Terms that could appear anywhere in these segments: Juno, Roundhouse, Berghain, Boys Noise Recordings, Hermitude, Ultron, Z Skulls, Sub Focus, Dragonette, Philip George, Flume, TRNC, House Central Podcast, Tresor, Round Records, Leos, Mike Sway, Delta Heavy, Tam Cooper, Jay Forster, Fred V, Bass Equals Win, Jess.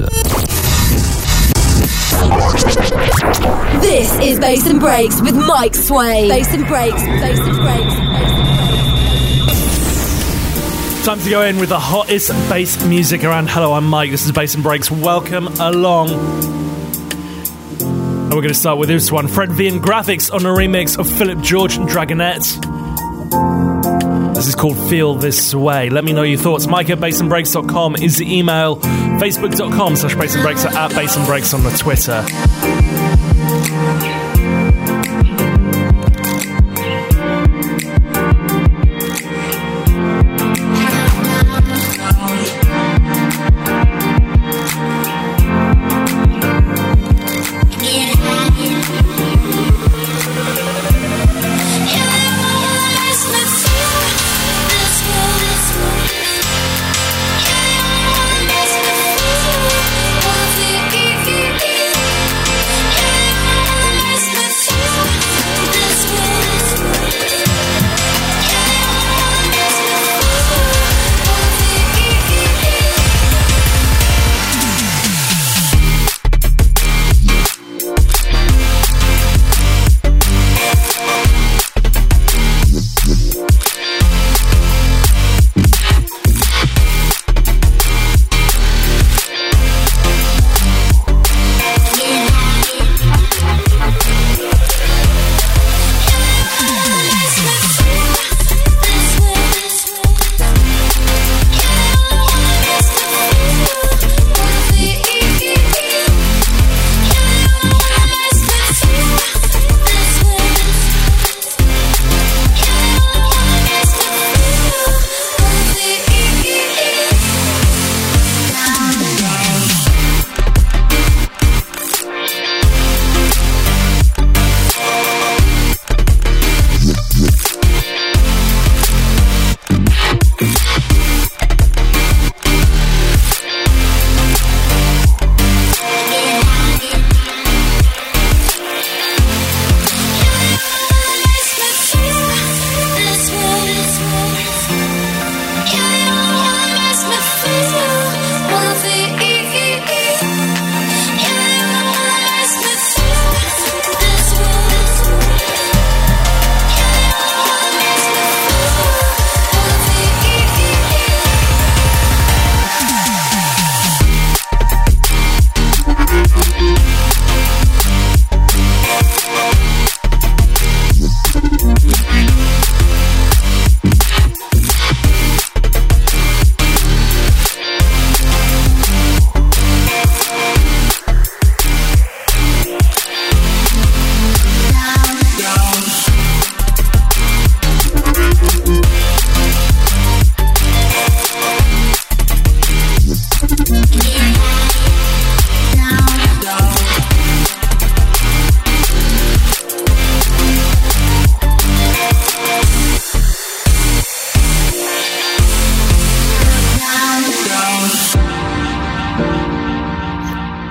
episode. This is Bass and Breaks with Mike Sway. Bass and Breaks, Bass and Breaks. Time to go in with the hottest bass music around. Hello, I'm Mike. This is Bass and Breaks. Welcome along. And we're going to start with this one, Fred V and Graphics on a remix of Philip George and Dragonette. This is called Feel This Way. Let me know your thoughts. Mike at bassandbreaks.com is the email. Facebook.com/bassandbreaks or at bassandbreaks on the Twitter.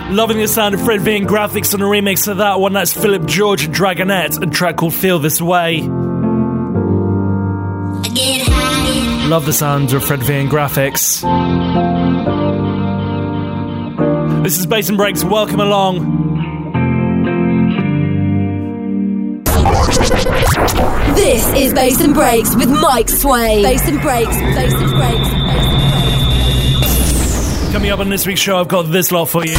Loving the sound of Fred V and Graphics on a remix of that one. That's Philip George and Dragonette, a track called Feel This Way. Love the sound of Fred V and Graphics. This is Bass and Breaks. Welcome along. This is Bass and Breaks with Mike Sway. Bass and Breaks, Bass and Breaks, Bass and Breaks. Coming up on this week's show, I've got this lot for you.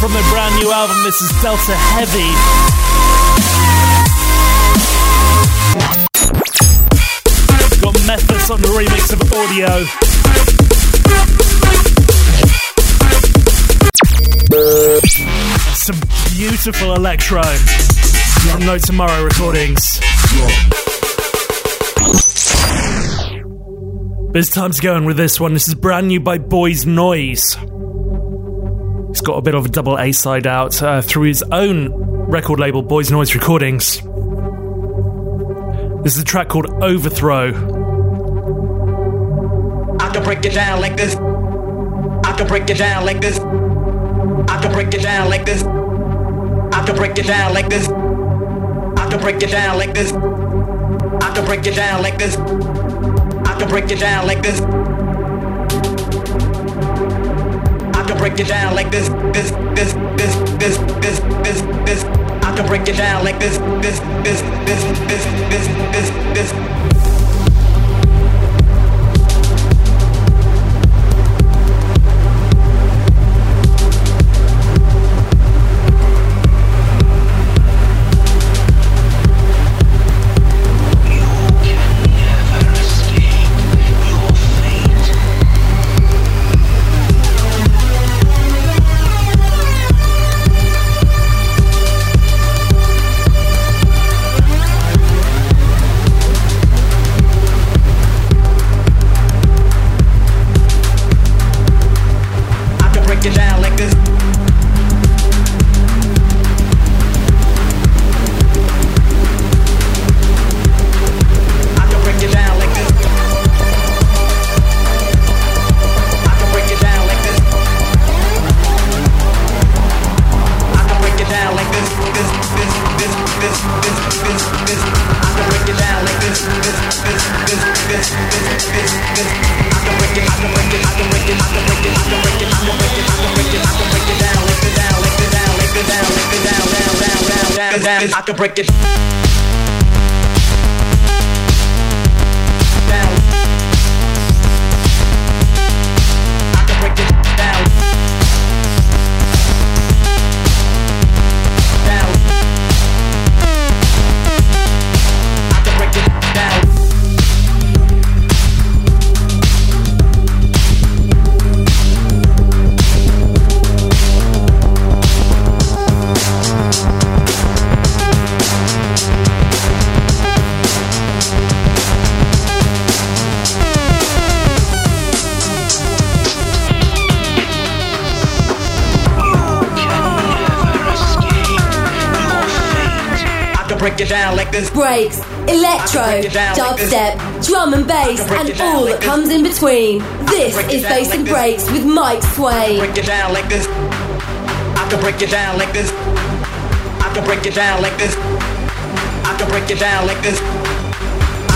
From their brand new album, this is Delta Heavy. We've got Methods on the remix of Audio. Some beautiful electro from No Tomorrow Recordings. But it's time to go in with this one. This is brand new by Boys Noise. He's got a bit of a double A-side out through his own record label, Boys Noise Recordings. This is a track called Overthrow. I can break it down like this. I can break it down like this. I can break it down like this. I can break it down like this. I can break it down like this. I can break it down like this. I can break it down like this. break it down like this. I can break it down like this. Breaks, electro, dubstep, drum and bass, and all that comes in between. This is Bass and Breaks with Mike Sway. I can break it down like this. I can break it down like this. I can break it down like this. I can break it down like this. I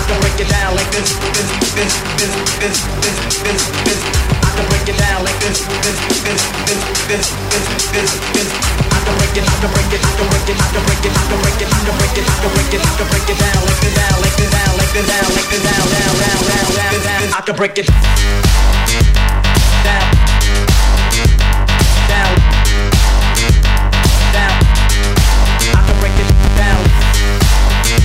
can break it down like this. I can break it down like this. I can break it, I can break it, I can break it, I can break it, I can break it, I can break it, I can break it, I can break it down like this, down, like this, down, like this, down, like this, down. I can break it down, down, down. I can break it down, down, down, down.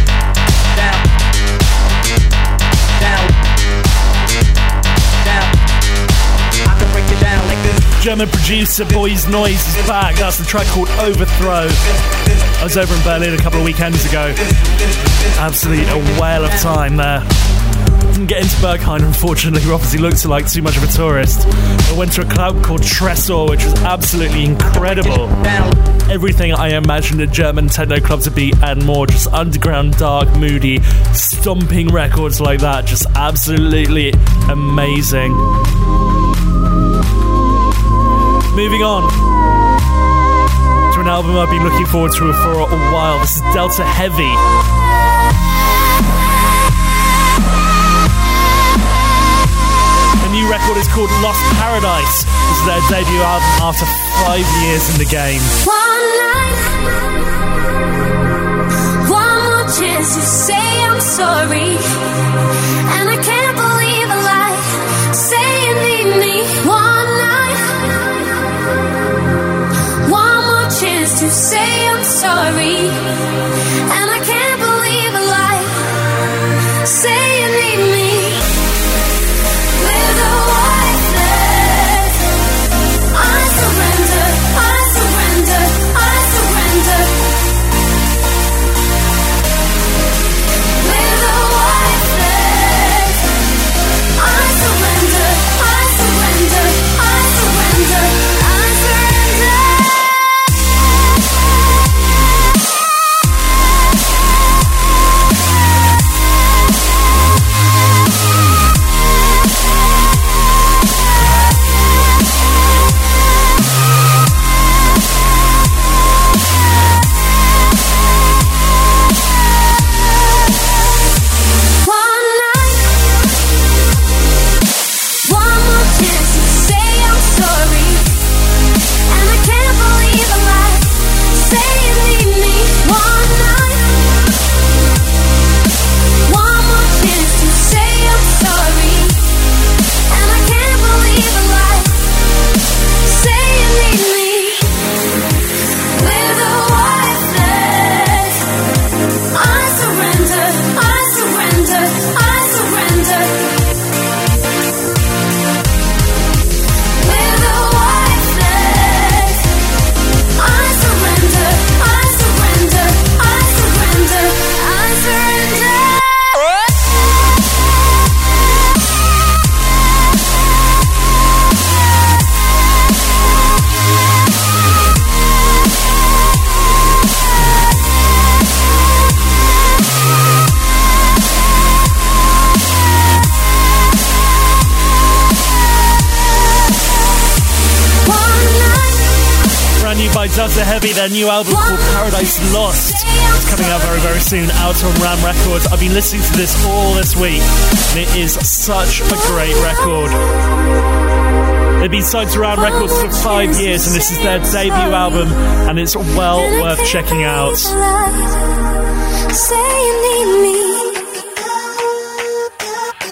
I can break it down like this. German producer Boys Noise is back. That's the track called Overthrow. I was over in Berlin a couple of weekends ago. Absolutely a whale of time there. Didn't get into Berghain, unfortunately. Obviously looked like too much of a tourist. I went to a club called Tresor, which was absolutely incredible. Everything I imagined a German techno club to be and more. Just underground, dark, moody, stomping records like that. Just absolutely amazing. Moving on to an album I've been looking forward to for a while. This is Delta Heavy. New record is called Lost Paradise. This is their debut album after 5 years in the game. One life, one more chance to say I'm sorry, and I can't believe a lie. Say you need me. One life, one more chance to say I'm sorry, and I can't believe a lie. Say you need me. I surrender. by Delta Heavy, their new album called Paradise Lost. It's coming out very, very soon, out on Round Records. I've been listening to this all this week, and it is such a great record. They've been signed to Round Records for 5 years, and this is their debut album, and it's well worth checking out.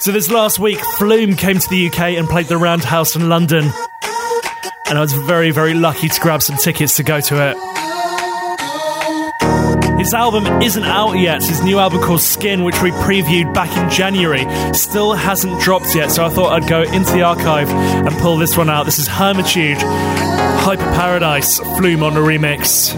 So this last week, Flume came to the UK and played the Roundhouse in London, and I was very, very lucky to grab some tickets to go to it. His album isn't out yet. His new album called Skin, which we previewed back in January, still hasn't dropped yet, so I thought I'd go into the archive and pull this one out. This is Hermitude, Hyper Paradise, Flume on the remix.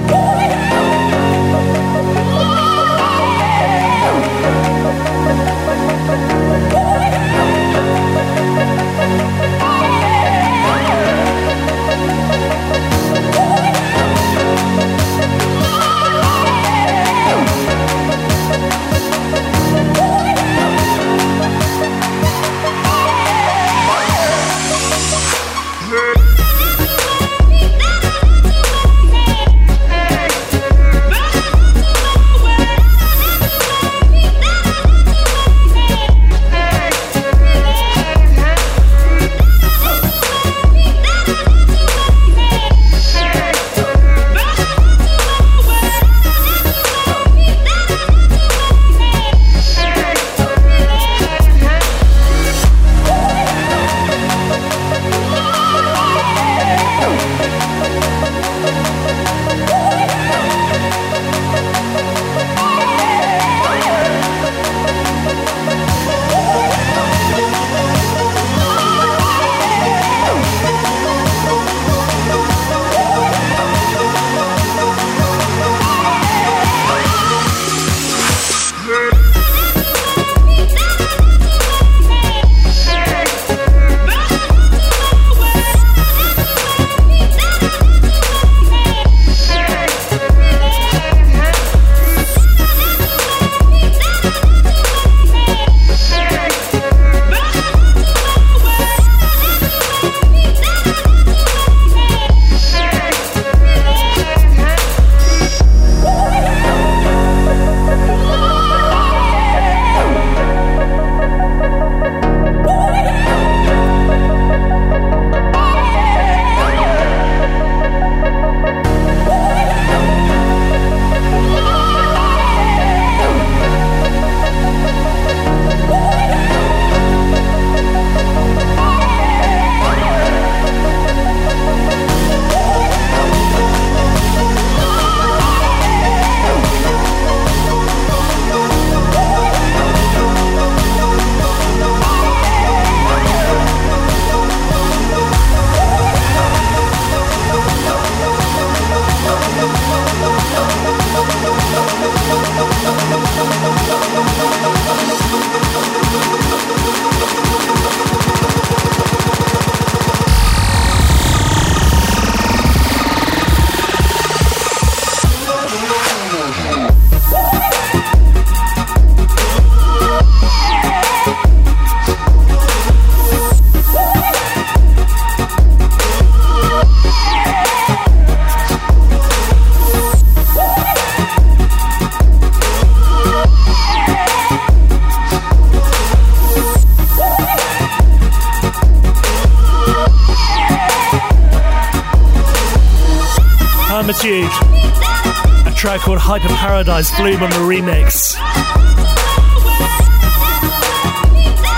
A track called Hyper Paradise, Flume on the remix.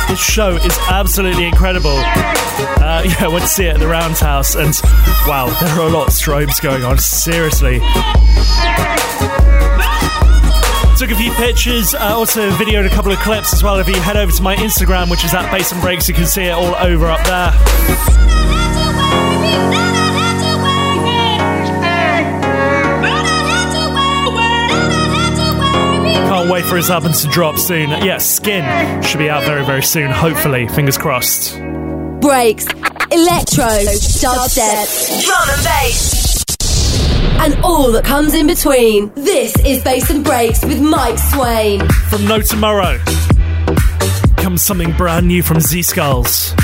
This show is absolutely incredible. I went to see it at the Roundhouse, and wow, there are a lot of strobes going on, seriously. Took a few pictures, also videoed a couple of clips as well. If you head over to my Instagram, which is at Bass and Breaks, you can see it all over up there. Wait for his album to drop soon. Yeah, Skin should be out very, very soon, hopefully. Fingers crossed. Breaks, electro, dubstep, drum and bass, and all that comes in between. This is Bass and Breaks with Mike Swain. From No Tomorrow comes something brand new from Z Skulls.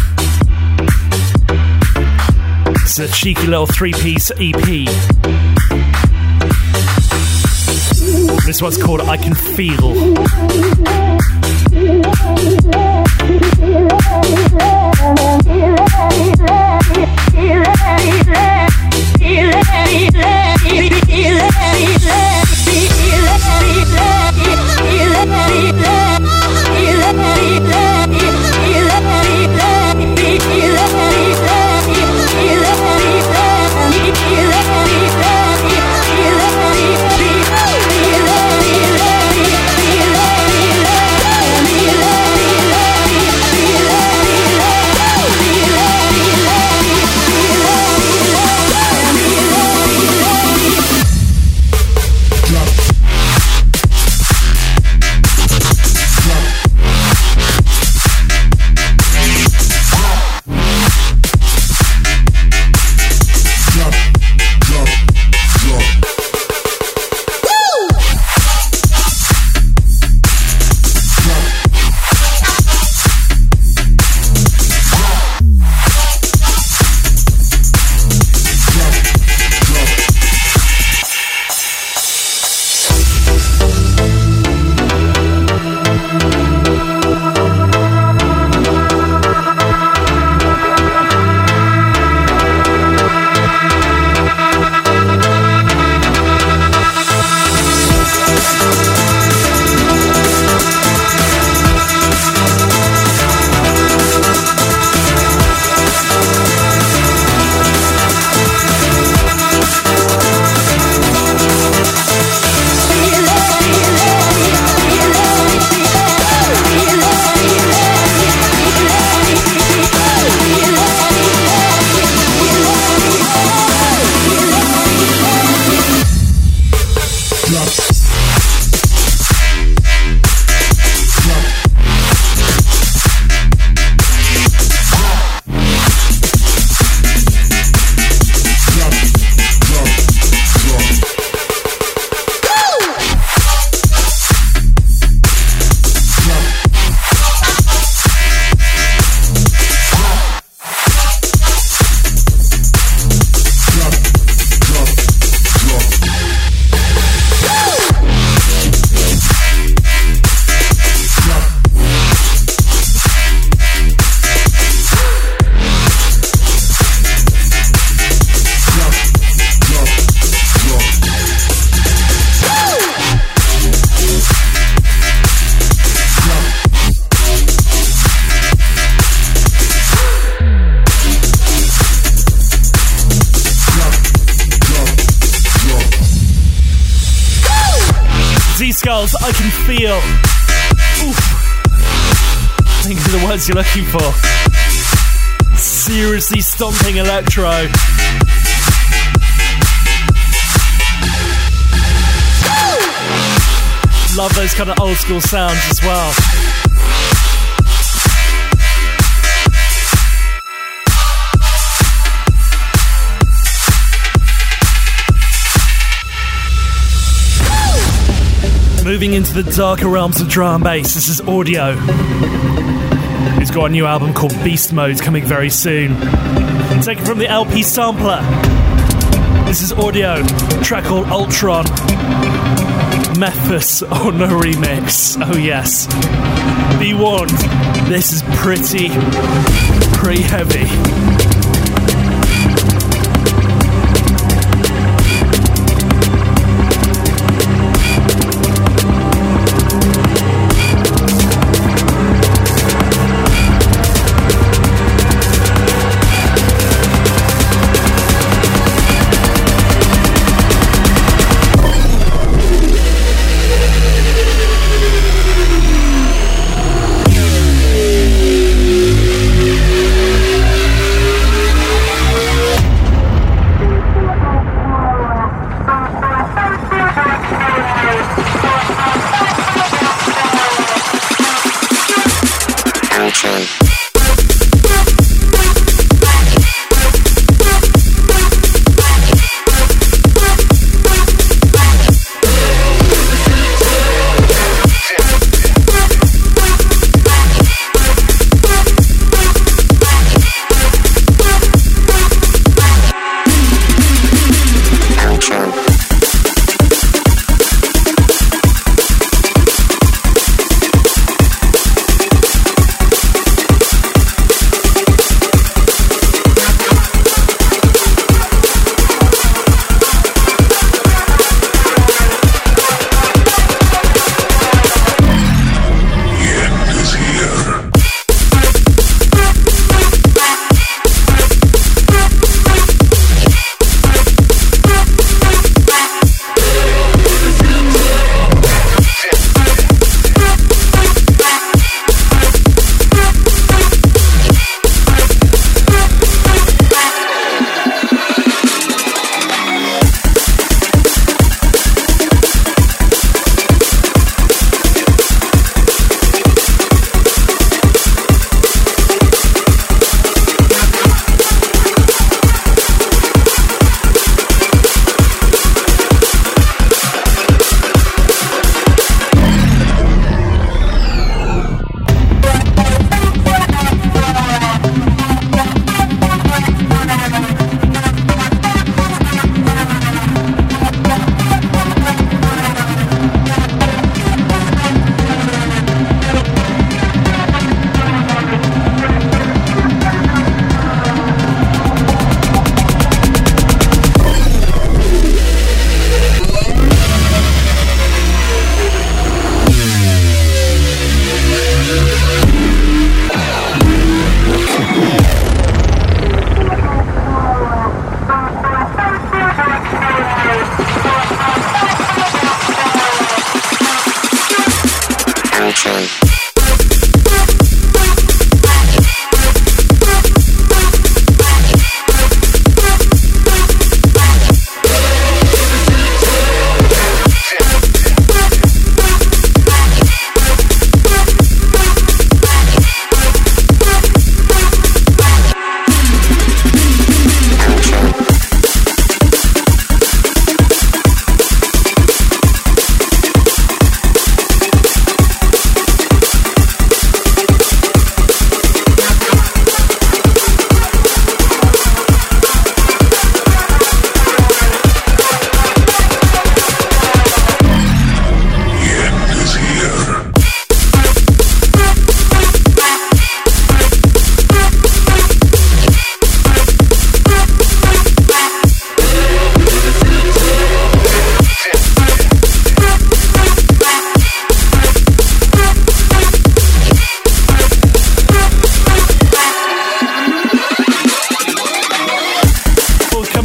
It's a cheeky little three-piece EP. This one's called I Can Feel. Oof. I think these are the words you're looking for. Seriously stomping electro. Love those kind of old school sounds as well. Moving into the darker realms of drum and bass, this is Audio, who's got a new album called Beast Mode coming very soon. Taken from the LP Sampler. This is Audio, a track called Ultron. Memphis or no remix. Oh yes. Be warned, this is pretty heavy.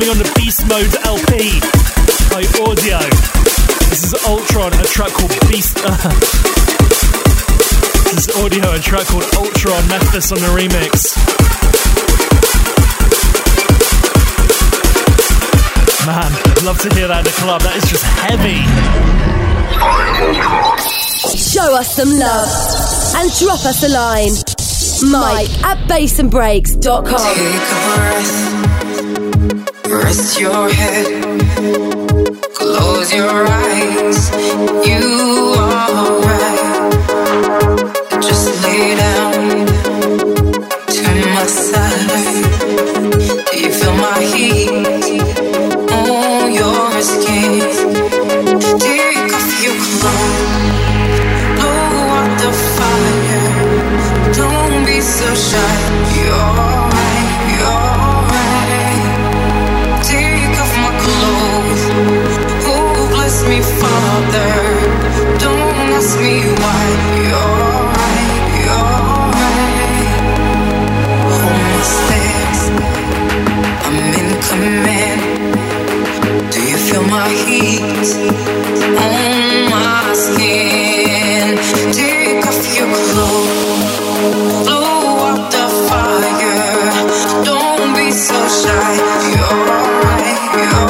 on the Beast Mode LP by Audio. This is Ultron and a track called Beast. This is Audio and a track called Ultron, Memphis on the remix. Man, I'd love to hear that in the club. That is just heavy. Show us some love and drop us a line. Mike@bassandbreaks.com. Take a breath, rest your head, close your eyes, you are alright. Just lay down to my side. Do you feel my heat on your skin? Take off your clothes, so shy, you're right, you're right. Take off my clothes, oh bless me Father, don't ask me why, you're right, you're right. Hold my steps, I'm in command, do you feel my heat on my skin? Take off your clothes, blow the fire, don't be so shy, you're right, you're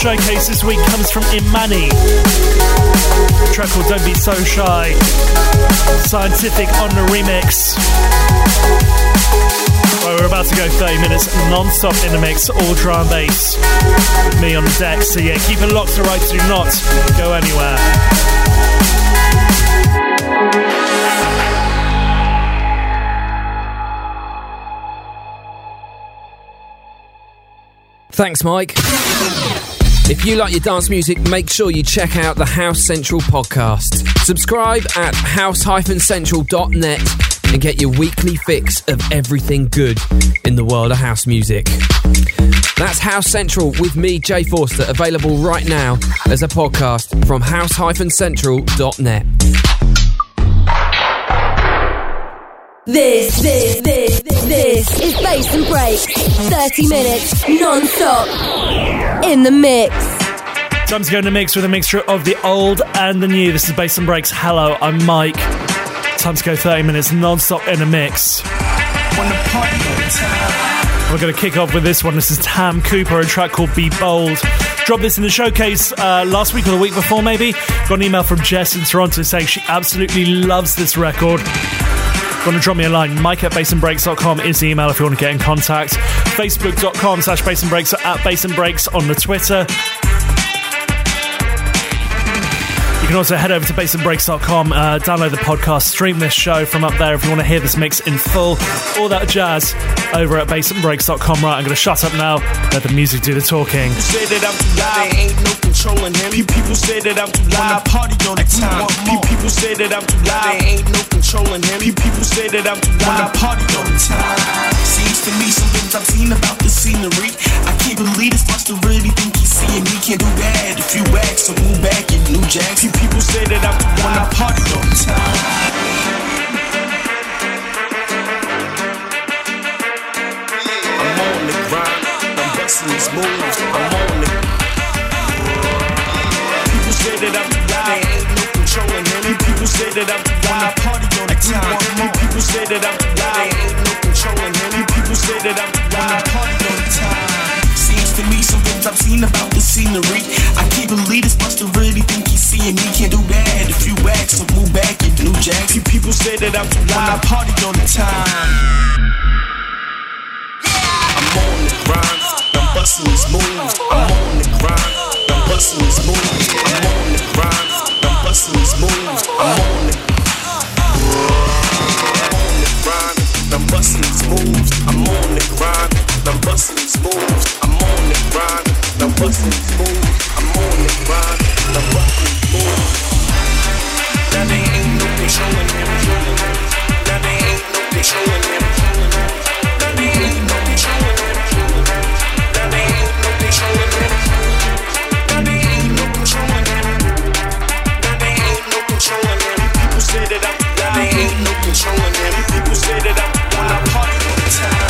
showcase this week comes from Imani. The track called Don't Be So Shy. Scientific on the remix. Well, we're about to go 30 minutes non-stop in the mix, all drum and bass with me on the deck. So yeah, keep it locked or I do not go anywhere. Thanks, Mike. If you like your dance music, make sure you check out the House Central podcast. Subscribe at house-central.net and get your weekly fix of everything good in the world of house music. That's House Central with me, Jay Forster, available right now as a podcast from house-central.net. This is Bass and Break. 30 minutes non-stop in the mix. Time to go in the mix with a mixture of the old and the new. This is Bass and Breaks. Hello, I'm Mike. Time to go 30 minutes non-stop in the mix. We're going to kick off with this one. This is Tam Cooper, a track called Be Bold. Dropped this in the showcase last week or the week before maybe. Got an email from Jess in Toronto saying she absolutely loves this record. Want to drop me a line? Mike@bassandbreaks.com is the email if you want to get in contact. Facebook.com/bassandbreaks or @bassandbreaks on the Twitter. You can also head over to bassandbreaks.com, download the podcast, stream this show from up there if you want to hear this mix in full. All that jazz over at bassandbreaks.com. Right, I'm going to shut up now, let the music do the talking. Say that I'm too loud, there ain't no controlling him. People say that I'm too loud, party on the time. People say that I'm too loud, there ain't no controlling him. People say that I'm too loud, party on the time. Seems to me something I've seen about the scenery. I can't believe this, I still really think he's seeing me. Can't do that if you act, so move back and new jacks. People say that I'm the one I party all the time. I'm on the grind, I'm busting these moves, I'm on the. People say that I'm the guy, there ain't no controlling him. People say that I'm the one I party all the time. People say that I'm the guy, there ain't no controlling him. People say that I'm the one I party all the time. Seems to me something I've seen about the scenery. I can't believe this, must have really think he's seeing me. Can't do that if you act, so move back and new jacks. Few people say that I'm too loud, I party all the time. I'm on the grind, I'm busting these moves. I'm on the grind, I'm busting these moves. I'm on the grind, I'm busting these moves. I'm on the grind, I'm busting these moves. I'm on the grind, I'm busting these moves. I'm on the grind, I'm busting these moves. I'm on the grind, I'm busting these moves. Now they ain't no controlling him. Now they ain't no controlling him. Now they ain't no controlling him. Now they ain't no controlling him. Now they ain't no controlling him. Now they ain't no controlling him. People say that I'm lying. They ain't no controlling him. People say that I'm when I party all the time.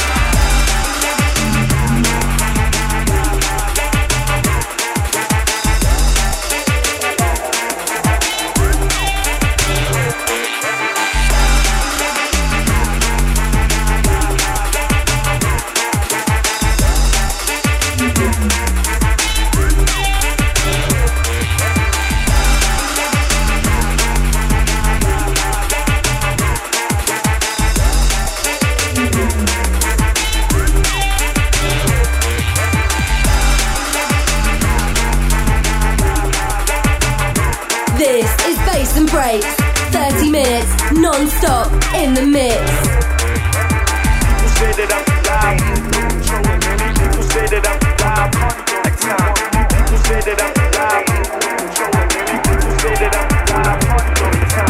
Break 30 minutes non-stop in the mix. People say that I'm loud, people say that I'm loud, people say that I'm loud, people say that I'm loud, party all the time.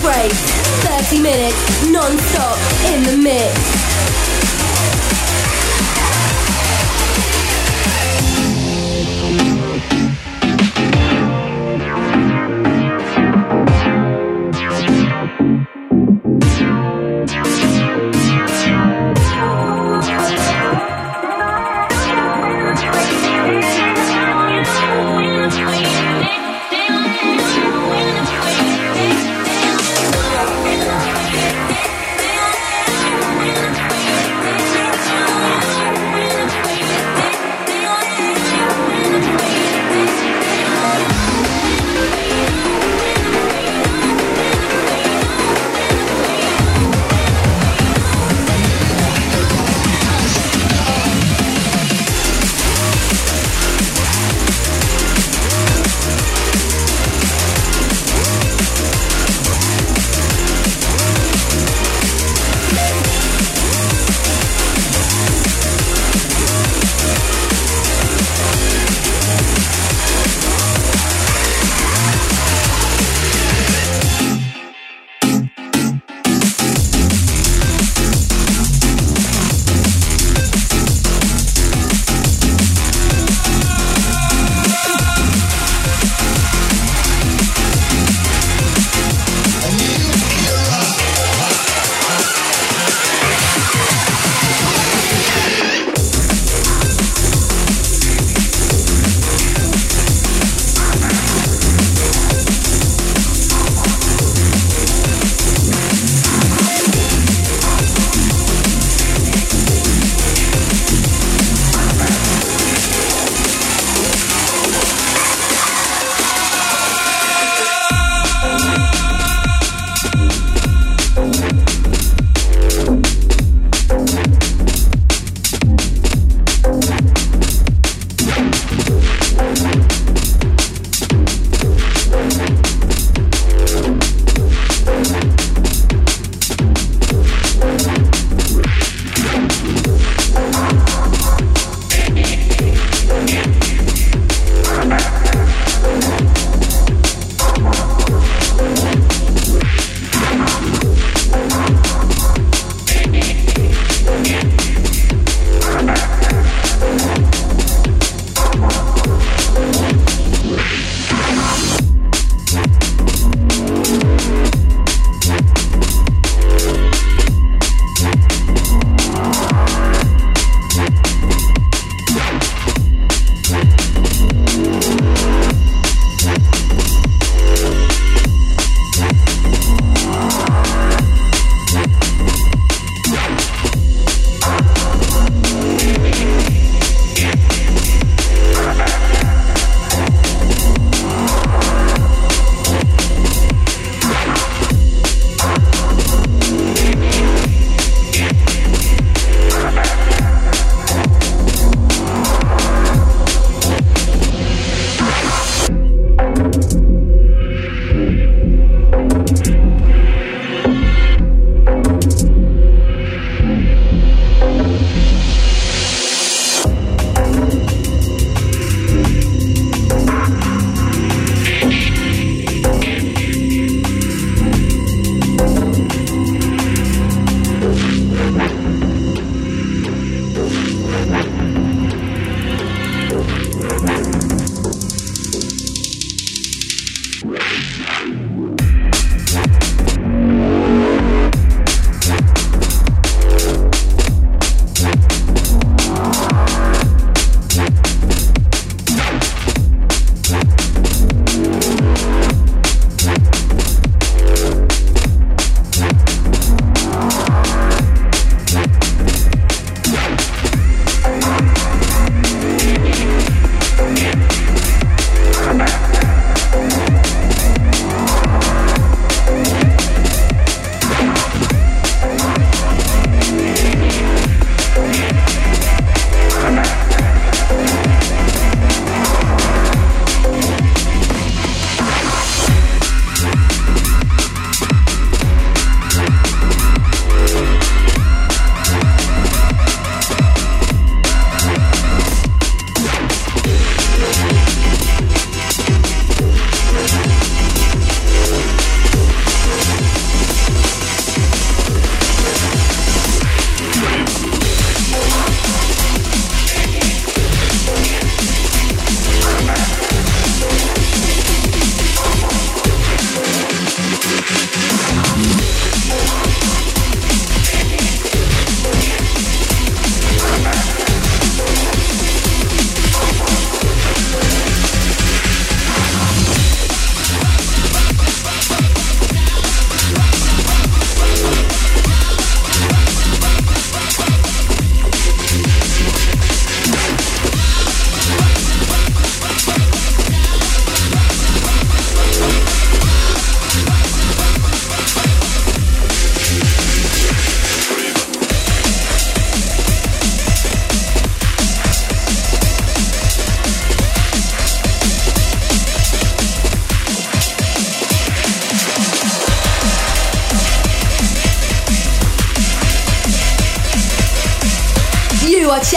embraced. 30 minutes non-stop in the mix.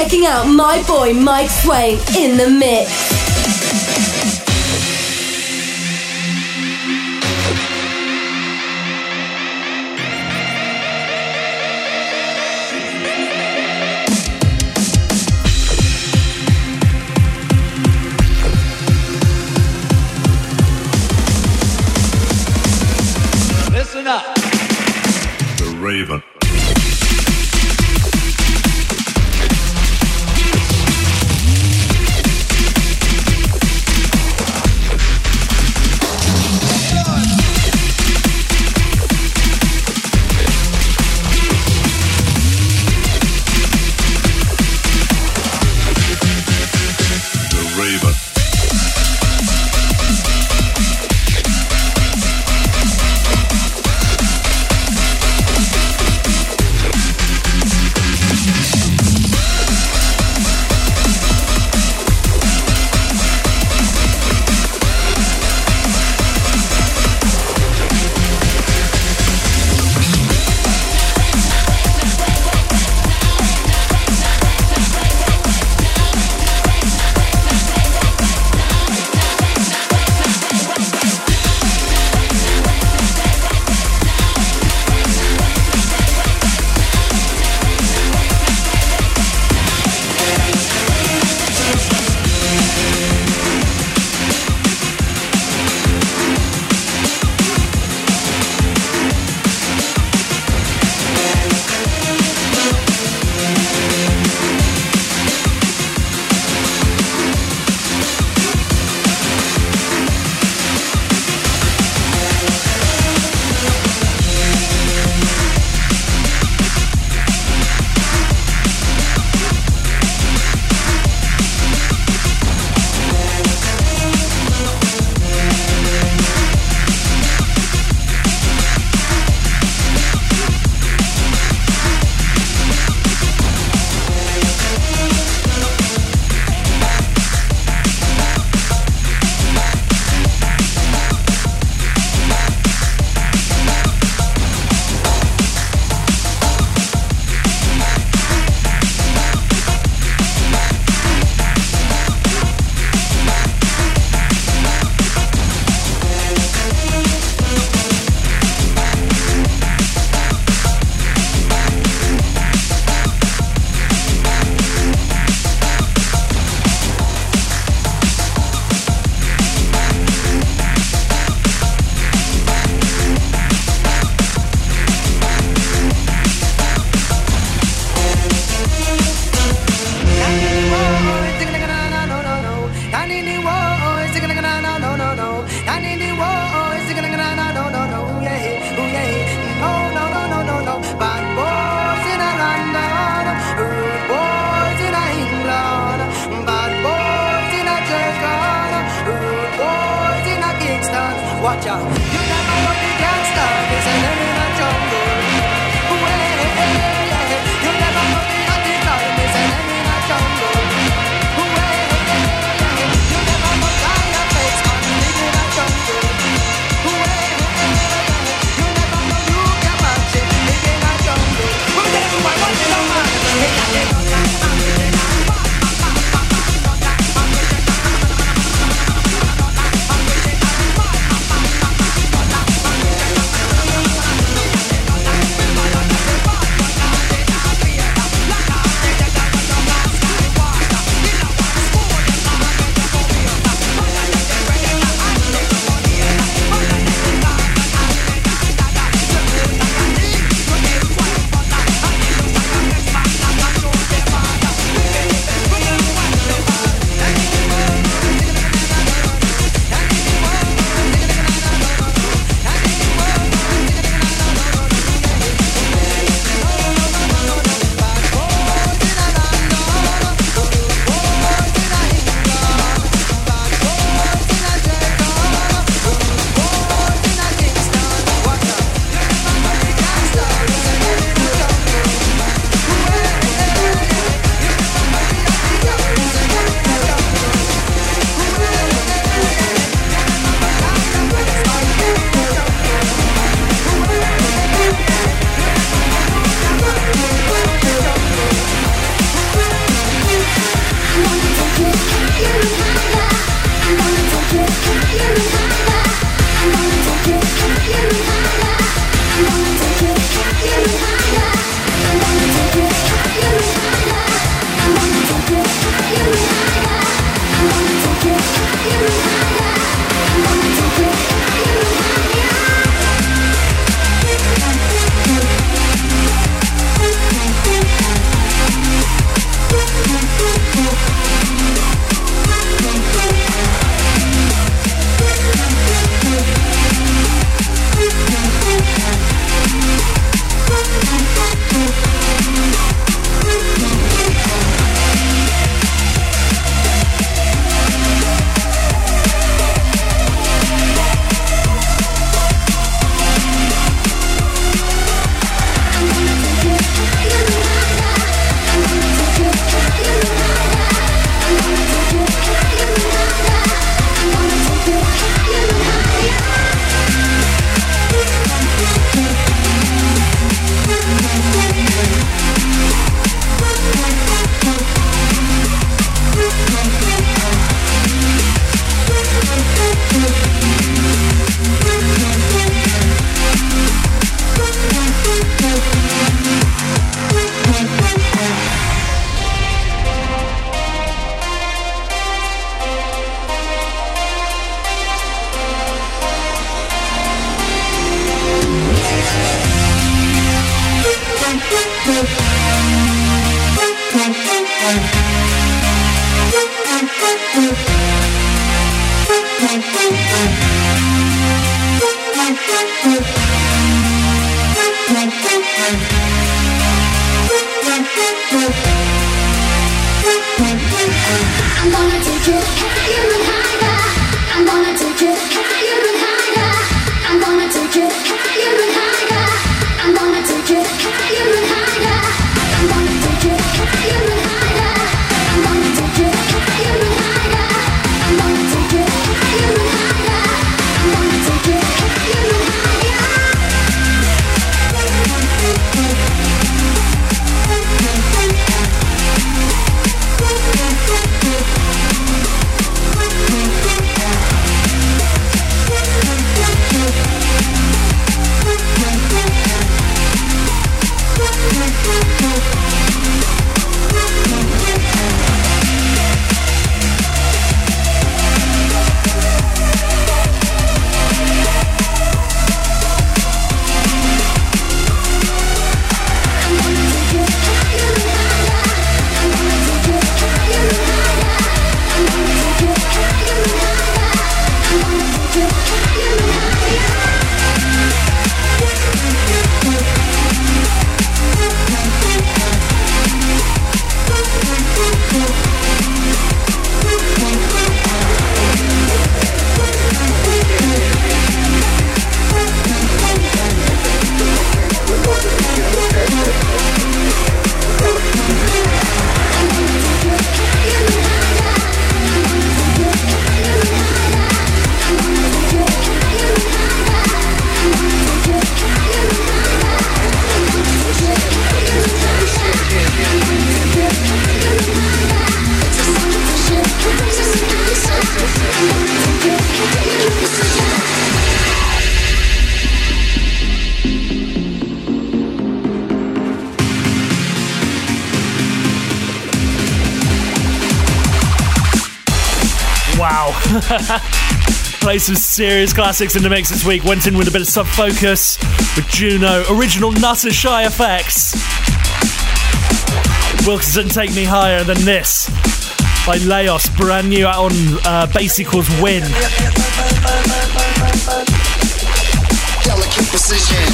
checking out my boy Mike Swain in the mix. Raven. Play some serious classics in the mix this week. Went in with a bit of Sub Focus with Juno, original Nutter Shy FX, Wilkinson Take Me Higher, than this by Leos, brand new out on Bass Equals Win. Delicate precision.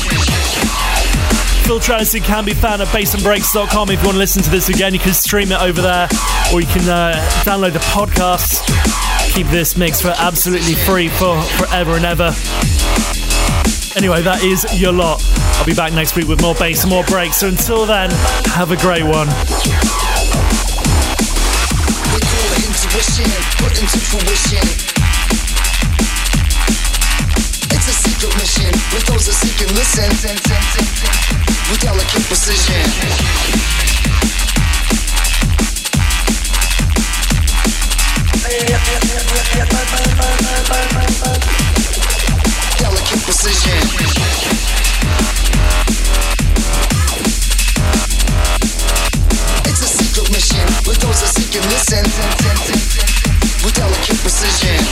Phil Trancy can be found at bassandbreaks.com. If you want to listen to this again, you can stream it over there, or you can download the podcast. Keep this mix for absolutely free for forever and ever. Anyway, that is your lot. I'll be back next week with more bass and more breaks. So until then, have a great one. We call it intuition, put into fruition. It's a secret mission. With those that seek and listen, with delicate precision. Delicate precision. It's a secret mission. With those that seek and listen, with delicate precision.